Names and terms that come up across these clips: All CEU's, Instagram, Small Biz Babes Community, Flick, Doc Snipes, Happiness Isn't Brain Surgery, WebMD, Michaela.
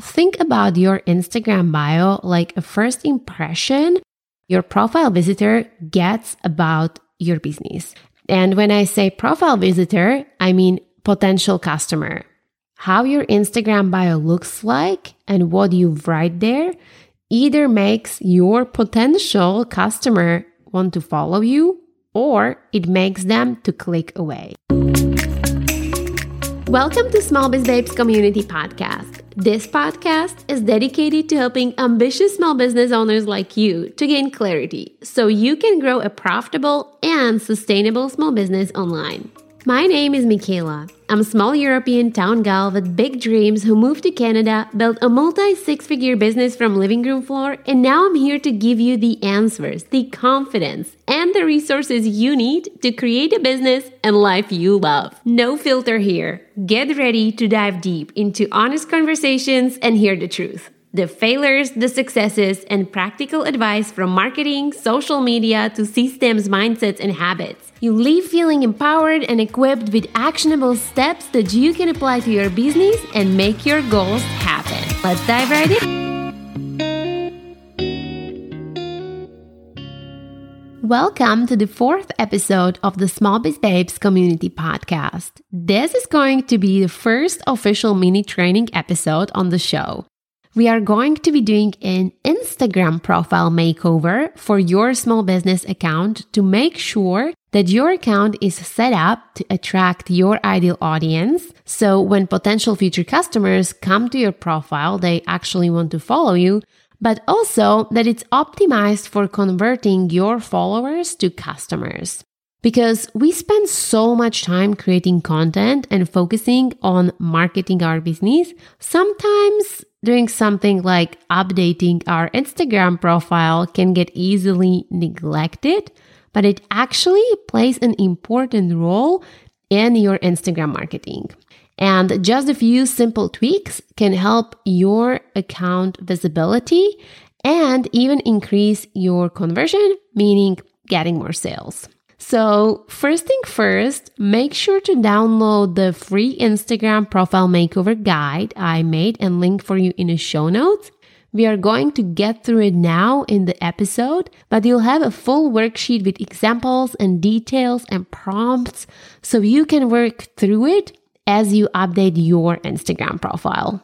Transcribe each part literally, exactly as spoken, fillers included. think about your Instagram bio like a first impression your profile visitor gets about your business. And when I say profile visitor, I mean potential customer. How your Instagram bio looks like and what you write there either makes your potential customer want to follow you or it makes them to click away. Welcome to Small Biz Babes Community Podcast. This podcast is dedicated to helping ambitious small business owners like you to gain clarity so you can grow a profitable and sustainable small business online. My name is Michaela. I'm a small European town gal with big dreams who moved to Canada, built a multi-six-figure business from living room floor, and now I'm here to give you the answers, the confidence, and the resources you need to create a business and life you love. No filter here. Get ready to dive deep into honest conversations and hear the truth. The failures, the successes, and practical advice from marketing, social media, to systems, mindsets, and habits. You leave feeling empowered and equipped with actionable steps that you can apply to your business and make your goals happen. Let's dive right in. Welcome to the fourth episode of the Small Biz Babes Community Podcast. This is going to be the first official mini training episode on the show. We are going to be doing an Instagram profile makeover for your small business account to make sure that your account is set up to attract your ideal audience. So when potential future customers come to your profile, they actually want to follow you, but also that it's optimized for converting your followers to customers. Because we spend so much time creating content and focusing on marketing our business, sometimes doing something like updating our Instagram profile can get easily neglected, but it actually plays an important role in your Instagram marketing. And just a few simple tweaks can help your account visibility and even increase your conversion, meaning getting more sales. So first thing first, make sure to download the free Instagram profile makeover guide I made and link for you in the show notes. We are going to get through it now in the episode, but you'll have a full worksheet with examples and details and prompts so you can work through it as you update your Instagram profile.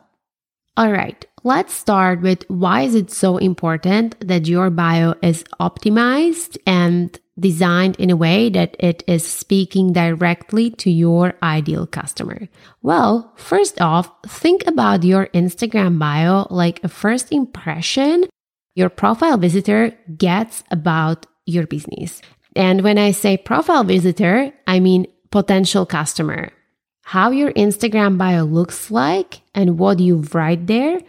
All right, let's start with why is it so important that your bio is optimized and designed in a way that it is speaking directly to your ideal customer. Well, first off, think about your Instagram bio like a first impression your profile visitor gets about your business. And when I say profile visitor, I mean potential customer. How your Instagram bio looks like and what you write there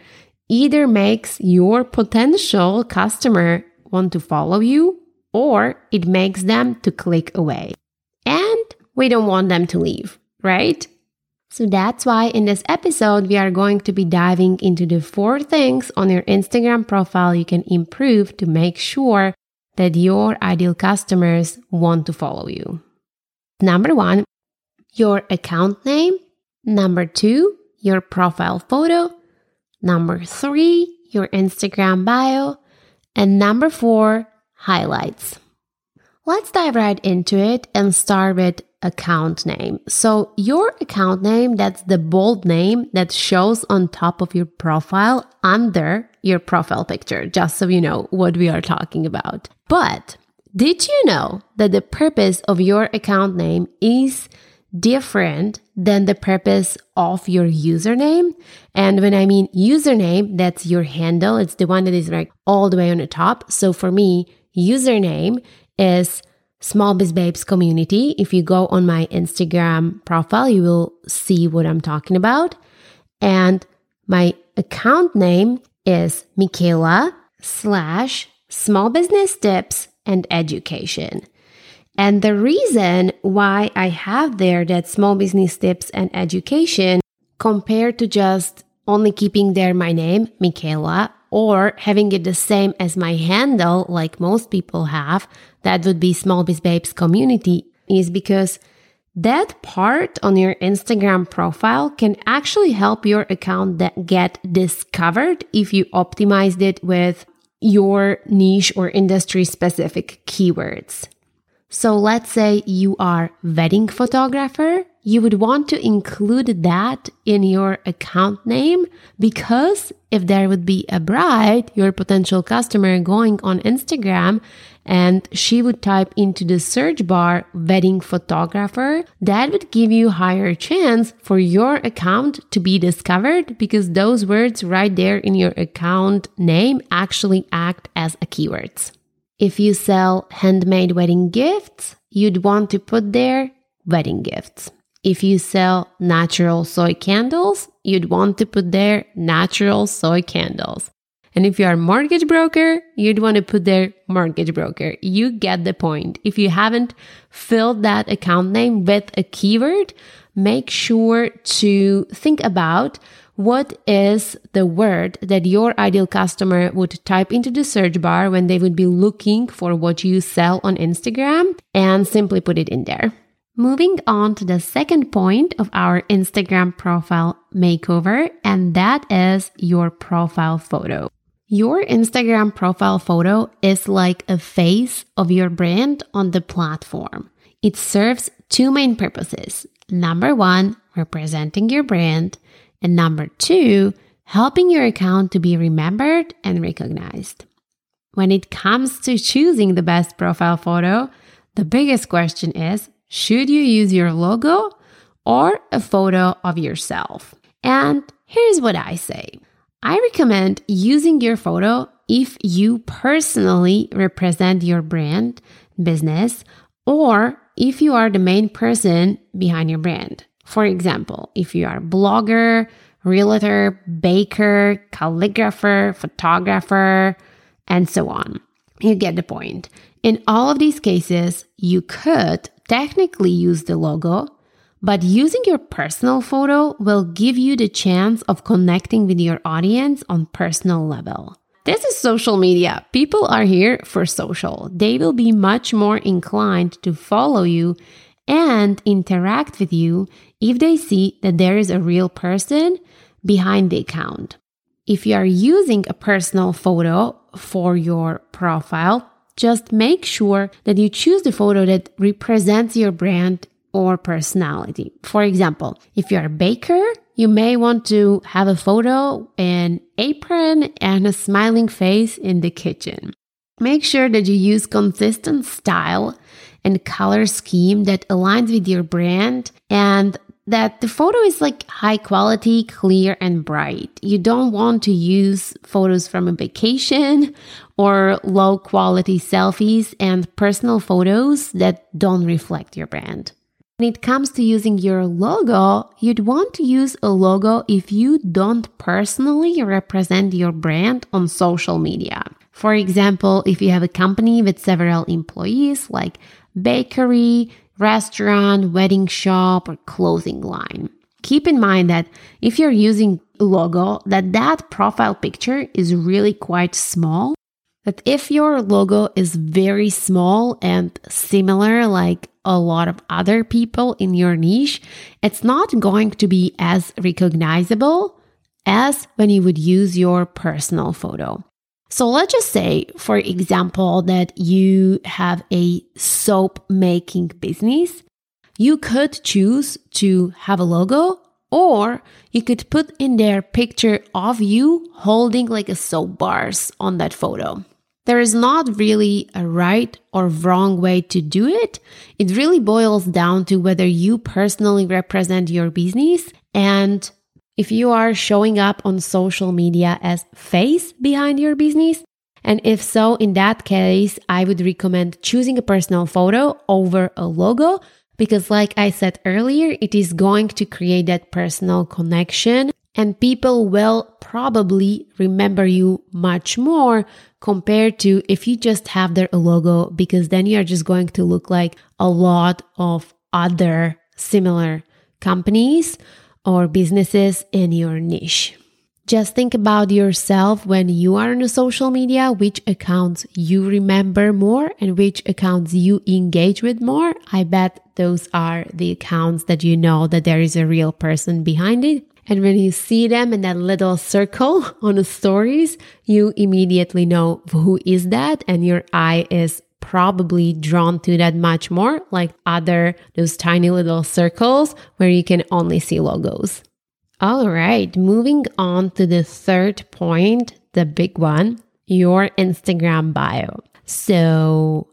either makes your potential customer want to follow you or it makes them to click away. And we don't want them to leave, right? So that's why in this episode, we are going to be diving into the four things on your Instagram profile you can improve to make sure that your ideal customers want to follow you. Number one, your account name. Number two, your profile photo. Number three, your Instagram bio. And number four, highlights. Let's dive right into it and start with account name. So your account name, that's the bold name that shows on top of your profile under your profile picture, just so you know what we are talking about. But did you know that the purpose of your account name is different than the purpose of your username? And when I mean username, that's your handle. It's the one that is like all the way on the top. So for me, username is Small Biz Babes Community. If you go on my Instagram profile, you will see what I'm talking about. And my account name is Michaela slash Small Business Tips and Education. And the reason why I have there that small business tips and education compared to just only keeping there my name, Michaela, or having it the same as my handle, like most people have, that would be Small Biz Babes Community, is because That part on your Instagram profile can actually help your account get discovered if you optimized it with your niche or industry-specific keywords. So let's say you are wedding photographer, you would want to include that in your account name because if there would be a bride, your potential customer going on Instagram and she would type into the search bar wedding photographer, that would give you higher chance for your account to be discovered because those words right there in your account name actually act as a keywords. If you sell handmade wedding gifts, you'd want to put there wedding gifts. If you sell natural soy candles, you'd want to put there natural soy candles. And if you are a mortgage broker, you'd want to put there mortgage broker. You get the point. If you haven't filled that account name with a keyword, make sure to think about what is the word that your ideal customer would type into the search bar when they would be looking for what you sell on Instagram and simply put it in there. Moving on to the second point of our Instagram profile makeover, and that is your profile photo. Your Instagram profile photo is like a face of your brand on the platform. It serves two main purposes. Number one, representing your brand, and number two, helping your account to be remembered and recognized. When it comes to choosing the best profile photo, the biggest question is, should you use your logo or a photo of yourself? And here's what I say. I recommend using your photo if you personally represent your brand, business, or if you are the main person behind your brand. For example, if you are a blogger, realtor, baker, calligrapher, photographer, and so on. You get the point. In all of these cases, you could technically use the logo, but using your personal photo will give you the chance of connecting with your audience on personal level. This is social media. People are here for social. They will be much more inclined to follow you and interact with you if they see that there is a real person behind the account. If you are using a personal photo for your profile, just make sure that you choose the photo that represents your brand or personality. For example, if you're a baker, you may want to have a photo, an apron, and a smiling face in the kitchen. Make sure that you use consistent style and color scheme that aligns with your brand and that the photo is like high quality, clear, and bright. You don't want to use photos from a vacation or low quality selfies and personal photos that don't reflect your brand. When it comes to using your logo, you'd want to use a logo if you don't personally represent your brand on social media. For example, if you have a company with several employees like bakery, restaurant, wedding shop, or clothing line. Keep in mind that if you're using logo, that that profile picture is really quite small. That if your logo is very small and similar like a lot of other people in your niche, it's not going to be as recognizable as when you would use your personal photo. So let's just say, for example, that you have a soap making business. You could choose to have a logo or you could put in there a picture of you holding like a soap bars on that photo. There is not really a right or wrong way to do it. It really boils down to whether you personally represent your business and if you are showing up on social media as face behind your business, and if so, in that case, I would recommend choosing a personal photo over a logo because like I said earlier, it is going to create that personal connection and people will probably remember you much more compared to if you just have their logo because then you're just going to look like a lot of other similar companies or businesses in your niche. Just think about yourself when you are on social media, which accounts you remember more and which accounts you engage with more. I bet those are the accounts that you know that there is a real person behind it. And when you see them in that little circle on the stories, you immediately know who is that, and your eye is probably drawn to that much more, like other those tiny little circles where you can only see logos. All right, moving on to the third point, the big one, your Instagram bio. So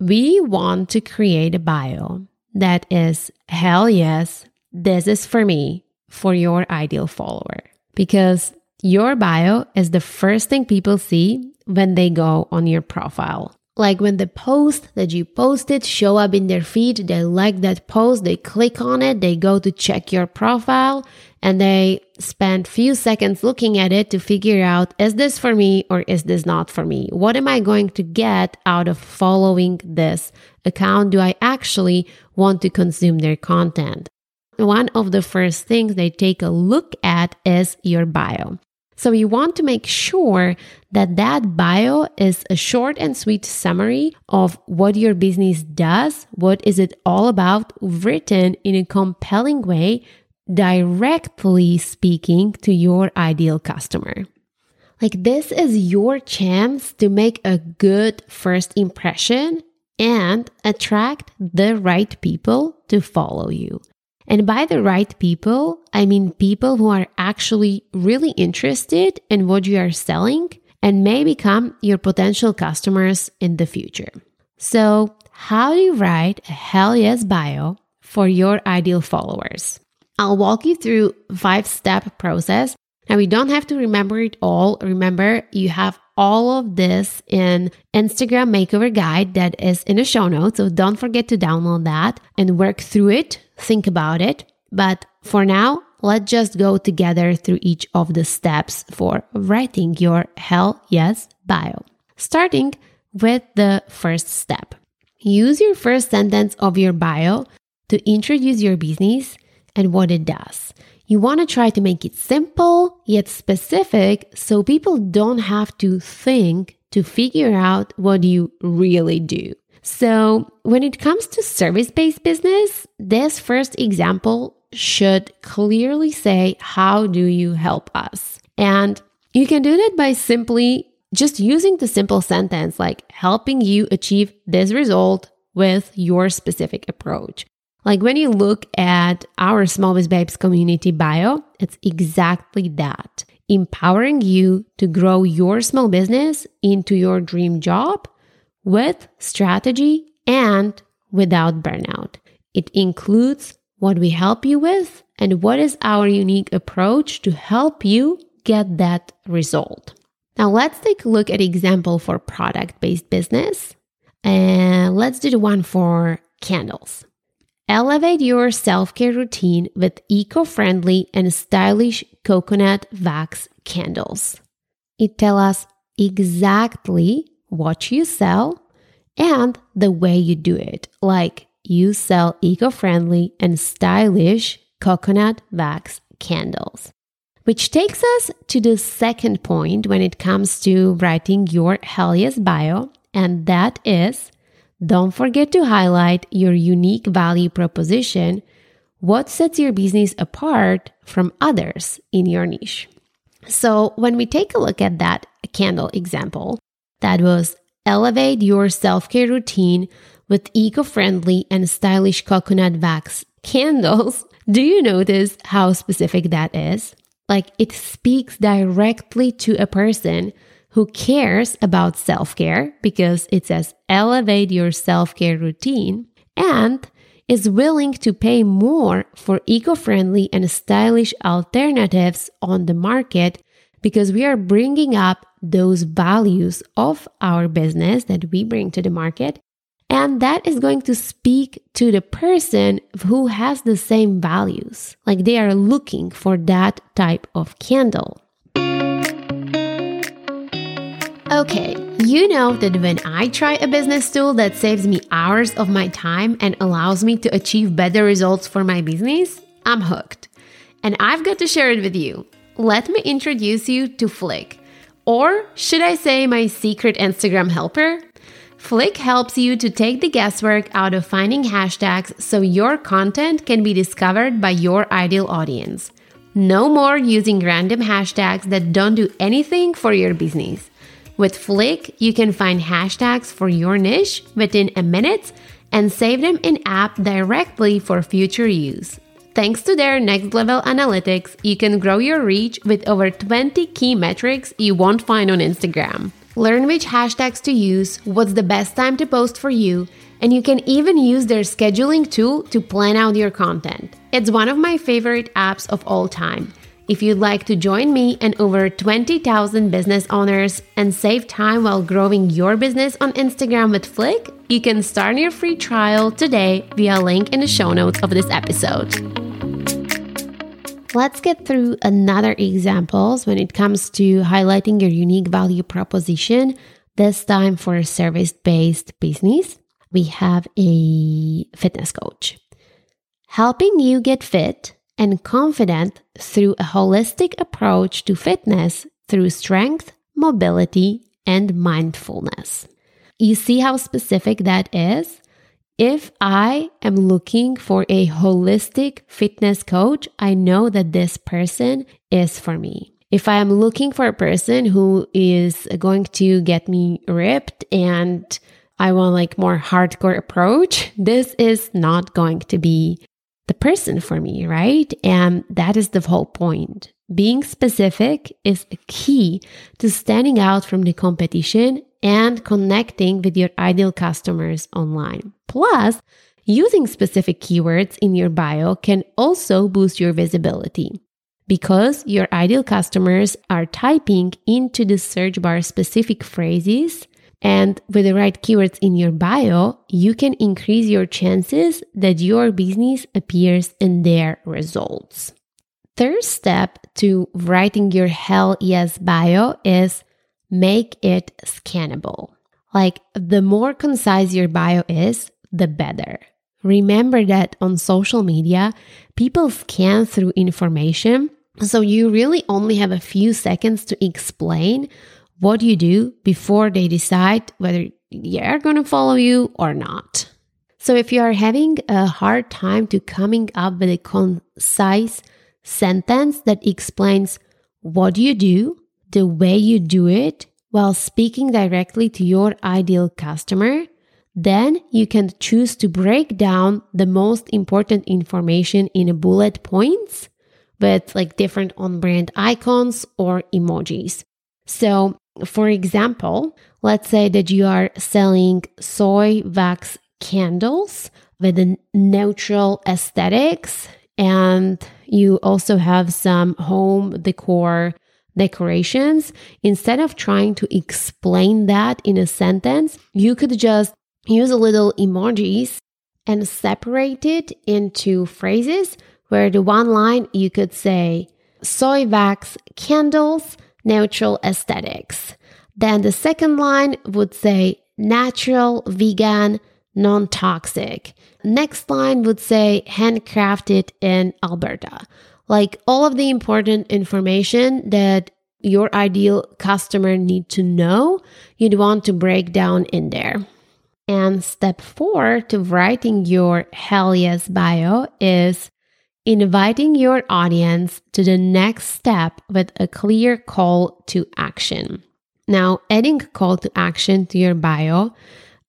we want to create a bio that is, hell yes, this is for me, for your ideal follower, because your bio is the first thing people see when they go on your profile. Like when the post that you posted show up in their feed, they like that post, they click on it, they go to check your profile, and they spend few seconds looking at it to figure out, is this for me or is this not for me? What am I going to get out of following this account? Do I actually want to consume their content? One of the first things they take a look at is your bio. So you want to make sure that that bio is a short and sweet summary of what your business does, what is it all about, written in a compelling way, directly speaking to your ideal customer. Like, this is your chance to make a good first impression and attract the right people to follow you. And by the right people, I mean people who are actually really interested in what you are selling and may become your potential customers in the future. So how do you write a hell yes bio for your ideal followers? I'll walk you through a five-step process. Now, we don't have to remember it all. Remember, you have all of this in Instagram Makeover Guide that is in the show notes. So don't forget to download that and work through it. Think about it. But for now, let's just go together through each of the steps for writing your hell yes bio. Starting with the first step. Use your first sentence of your bio to introduce your business and what it does. You want to try to make it simple yet specific so people don't have to think to figure out what you really do. So when it comes to service-based business, this first example should clearly say, how do you help us? And you can do that by simply just using the simple sentence, like helping you achieve this result with your specific approach. Like when you look at our Small Biz Babes community bio, it's exactly that. Empowering you to grow your small business into your dream job with strategy and without burnout. It includes what we help you with and what is our unique approach to help you get that result. Now let's take a look at example for product-based business. And let's do the one for candles. Elevate your self-care routine with eco-friendly and stylish coconut wax candles. It tells us exactly what you sell and the way you do it. Like, you sell eco-friendly and stylish coconut wax candles. Which takes us to the second point when it comes to writing your hell yes bio, and that is, don't forget to highlight your unique value proposition, what sets your business apart from others in your niche. So when we take a look at that candle example, that was elevate your self-care routine with eco-friendly and stylish coconut wax candles. Do you notice how specific that is? Like, it speaks directly to a person who cares about self-care, because it says elevate your self-care routine, and is willing to pay more for eco-friendly and stylish alternatives on the market, because we are bringing up those values of our business that we bring to the market. And that is going to speak to the person who has the same values. Like, they are looking for that type of candle. Okay, you know that when I try a business tool that saves me hours of my time and allows me to achieve better results for my business, I'm hooked. And I've got to share it with you. let me introduce you to Flick. Or should I say my secret Instagram helper? Flick helps you to take the guesswork out of finding hashtags so your content can be discovered by your ideal audience. No more using random hashtags that don't do anything for your business. With Flick, you can find hashtags for your niche within a minute and save them in-app directly for future use. Thanks to their next-level analytics, you can grow your reach with over twenty key metrics you won't find on Instagram. Learn which hashtags to use, what's the best time to post for you, and you can even use their scheduling tool to plan out your content. It's one of my favorite apps of all time. If you'd like to join me and over twenty thousand business owners and save time while growing your business on Instagram with Flick, you can start your free trial today via link in the show notes of this episode. Let's get through another examples when it comes to highlighting your unique value proposition, this time for a service-based business. We have a fitness coach helping you get fit and confident through a holistic approach to fitness through strength, mobility, and mindfulness. You see how specific that is? If I am looking for a holistic fitness coach, I know that this person is for me. If I am looking for a person who is going to get me ripped and I want like more hardcore approach, this is not going to be the person for me, right? And that is the whole point. Being specific is a key to standing out from the competition and connecting with your ideal customers online. Plus, using specific keywords in your bio can also boost your visibility because your ideal customers are typing into the search bar specific phrases. And with the right keywords in your bio, you can increase your chances that your business appears in their results. Third step to writing your hell yes bio is make it scannable. Like, the more concise your bio is, the better. Remember that on social media, people scan through information, so you really only have a few seconds to explain what you do before they decide whether they're going to follow you or not. So if you are having a hard time to coming up with a concise sentence that explains what you do, the way you do it, while speaking directly to your ideal customer, then you can choose to break down the most important information in bullet points with like different on-brand icons or emojis. So, for example, let's say that you are selling soy wax candles with a neutral aesthetics, and you also have some home decor decorations. Instead of trying to explain that in a sentence, you could just use a little emojis and separate it into phrases where the one line you could say soy wax candles, neutral aesthetics. Then the second line would say natural, vegan, non-toxic. Next line would say handcrafted in Alberta. Like, all of the important information that your ideal customer need to know, you'd want to break down in there. And step four to writing your hell yes bio is inviting your audience to the next step with a clear call to action. Now, adding call to action to your bio,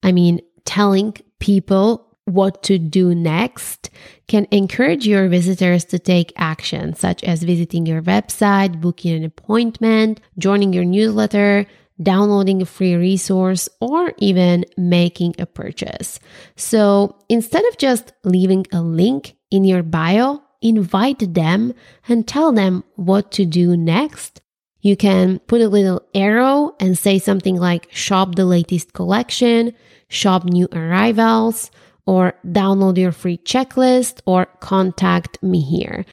I mean, telling people what to do next, can encourage your visitors to take action, such as visiting your website, booking an appointment, joining your newsletter, downloading a free resource, or even making a purchase. So instead of just leaving a link in your bio, invite them and tell them what to do next. You can put a little arrow and say something like shop the latest collection, shop new arrivals, or download your free checklist, or contact me here.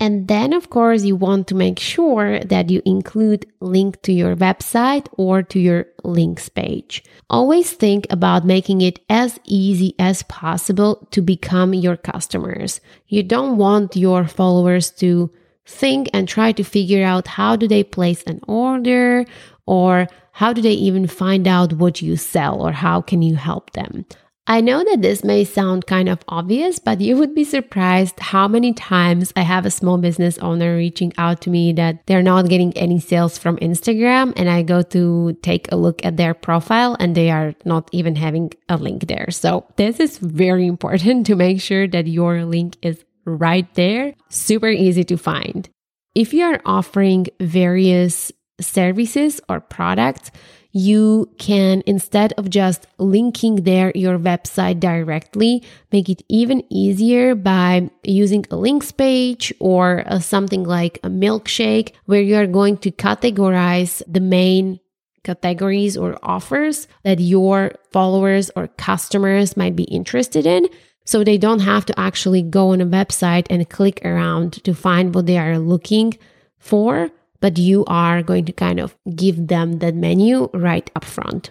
And then, of course, you want to make sure that you include link to your website or to your links page. Always think about making it as easy as possible to become your customers. You don't want your followers to think and try to figure out how do they place an order, or how do they even find out what you sell, or how can you help them? I know that this may sound kind of obvious, but you would be surprised how many times I have a small business owner reaching out to me that they're not getting any sales from Instagram, and I go to take a look at their profile and they are not even having a link there. So this is very important to make sure that your link is right there, super easy to find. If you are offering various services or products, you can, instead of just linking there your website directly, make it even easier by using a links page or uh, something like a milkshake, where you are going to categorize the main categories or offers that your followers or customers might be interested in. So they don't have to actually go on a website and click around to find what they are looking for, but you are going to kind of give them that menu right up front.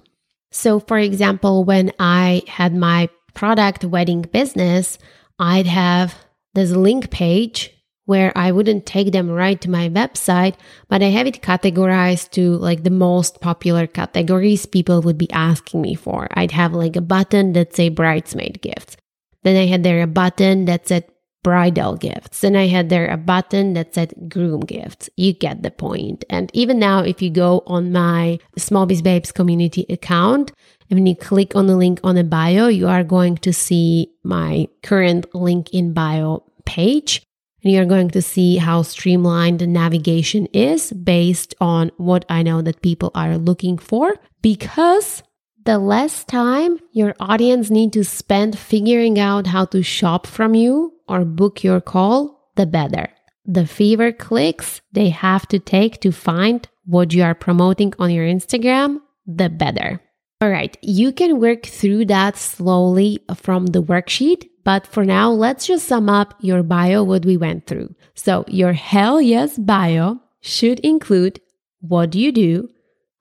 So for example, when I had my product wedding business, I'd have this link page where I wouldn't take them right to my website, but I have it categorized to like the most popular categories people would be asking me for. I'd have like a button that say bridesmaid gifts. Then I had there a button that said bridal gifts, and I had there a button that said groom gifts. You get the point. And even now, if you go on my Small Biz Babes community account, and when you click on the link on the bio, you are going to see my current link in bio page. And you're going to see how streamlined the navigation is based on what I know that people are looking for, because the less time your audience need to spend figuring out how to shop from you or book your call, the better. The fewer clicks they have to take to find what you are promoting on your Instagram, the better. All right, you can work through that slowly from the worksheet, but for now, let's just sum up your bio, what we went through. So your hell yes bio should include what do you do,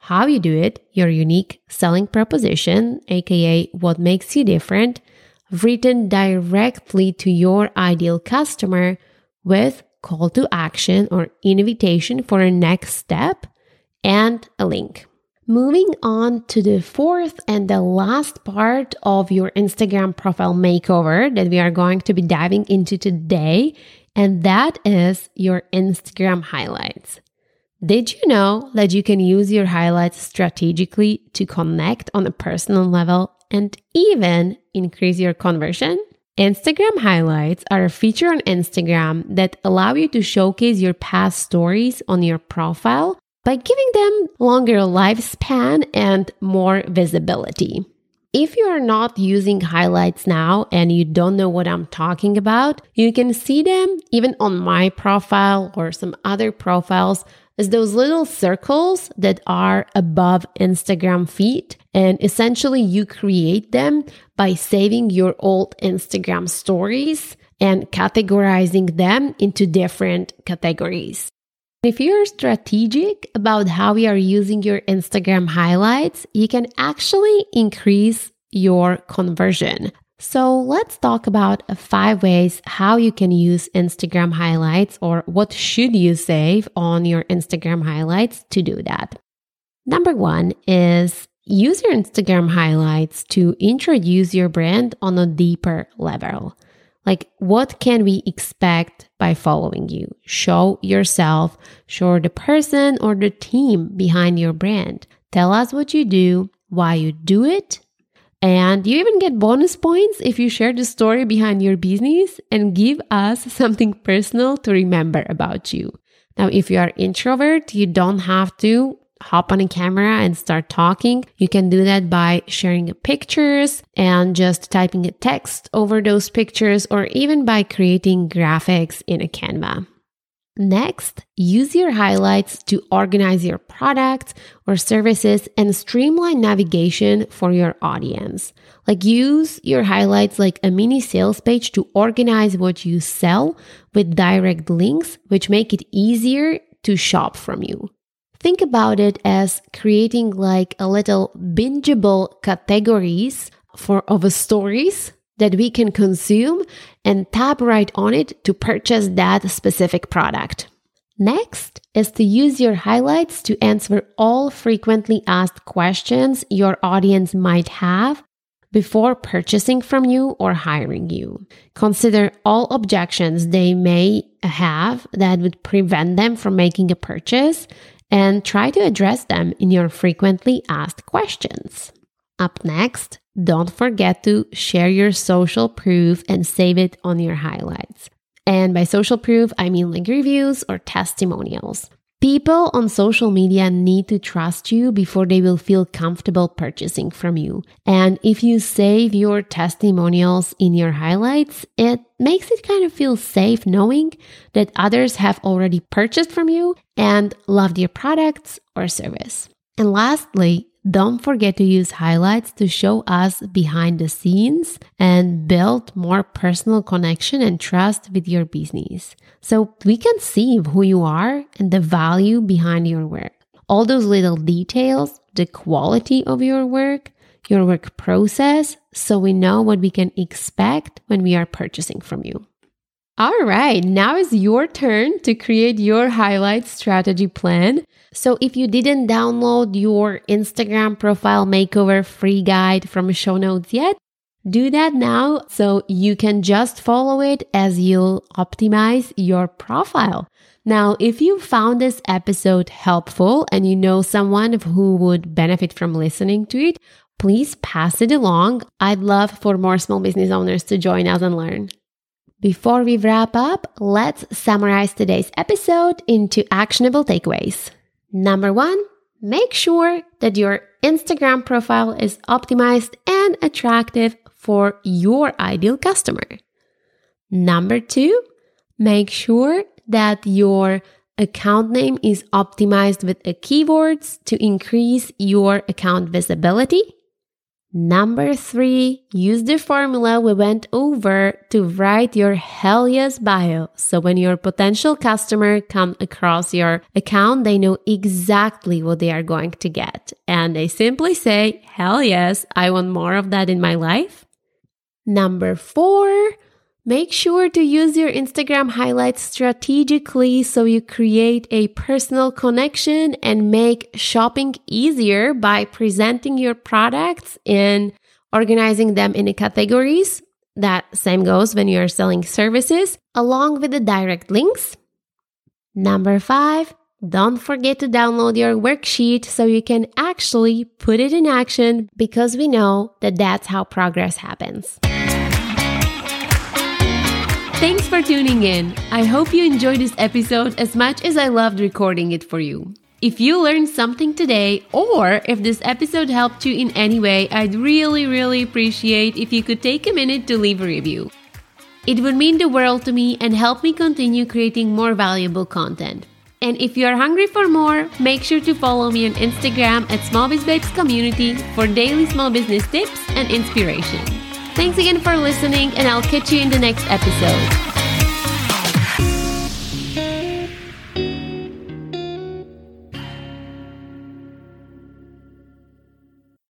how you do it, your unique selling proposition, aka what makes you different, written directly to your ideal customer with call to action or invitation for a next step and a link. Moving on to the fourth and the last part of your Instagram profile makeover that we are going to be diving into today, and that is your Instagram highlights. Did you know that you can use your highlights strategically to connect on a personal level and even increase your conversion? Instagram highlights are a feature on Instagram that allow you to showcase your past stories on your profile by giving them longer lifespan and more visibility. If you are not using highlights now and you don't know what I'm talking about, you can see them even on my profile or some other profiles as those little circles that are above Instagram feed. And essentially you create them by saving your old Instagram stories and categorizing them into different categories. If you're strategic about how you are using your Instagram highlights, you can actually increase your conversion. So let's talk about five ways how you can use Instagram highlights, or what should you save on your Instagram highlights to do that. Number one is use your Instagram highlights to introduce your brand on a deeper level. Like, what can we expect by following you? Show yourself, show the person or the team behind your brand. Tell us what you do, why you do it, and you even get bonus points if you share the story behind your business and give us something personal to remember about you. Now, if you are introvert, you don't have to hop on a camera and start talking. You can do that by sharing pictures and just typing a text over those pictures, or even by creating graphics in a Canva. Next, use your highlights to organize your products or services and streamline navigation for your audience. Like, use your highlights like a mini sales page to organize what you sell with direct links, which make it easier to shop from you. Think about it as creating like a little bingeable categories for of stories that we can consume and tap right on it to purchase that specific product. Next is to use your highlights to answer all frequently asked questions your audience might have before purchasing from you or hiring you. Consider all objections they may have that would prevent them from making a purchase and try to address them in your frequently asked questions. Up next, don't forget to share your social proof and save it on your highlights. And by social proof, I mean like reviews or testimonials. People on social media need to trust you before they will feel comfortable purchasing from you. And if you save your testimonials in your highlights, it makes it kind of feel safe knowing that others have already purchased from you and loved your products or service. And lastly, don't forget to use highlights to show us behind the scenes and build more personal connection and trust with your business, so we can see who you are and the value behind your work. All those little details, the quality of your work, your work process, so we know what we can expect when we are purchasing from you. All right, now is your turn to create your highlight strategy plan. So if you didn't download your Instagram profile makeover free guide from show notes yet, do that now so you can just follow it as you'll optimize your profile. Now, if you found this episode helpful and you know someone who would benefit from listening to it, please pass it along. I'd love for more small business owners to join us and learn. Before we wrap up, let's summarize today's episode into actionable takeaways. Number one, make sure that your Instagram profile is optimized and attractive for your ideal customer. Number two, make sure that your account name is optimized with a keywords to increase your account visibility. Number three, use the formula we went over to write your hell yes bio. So when your potential customer comes across your account, they know exactly what they are going to get. And they simply say, hell yes, I want more of that in my life. Number four, make sure to use your Instagram highlights strategically so you create a personal connection and make shopping easier by presenting your products and organizing them in categories. That same goes when you're selling services, along with the direct links. Number five, don't forget to download your worksheet so you can actually put it in action, because we know that that's how progress happens. Thanks for tuning in. I hope you enjoyed this episode as much as I loved recording it for you. If you learned something today, or if this episode helped you in any way, I'd really, really appreciate if you could take a minute to leave a review. It would mean the world to me and help me continue creating more valuable content. And if you are hungry for more, make sure to follow me on Instagram at Small Biz Babes Community for daily small business tips and inspiration. Thanks again for listening, and I'll catch you in the next episode.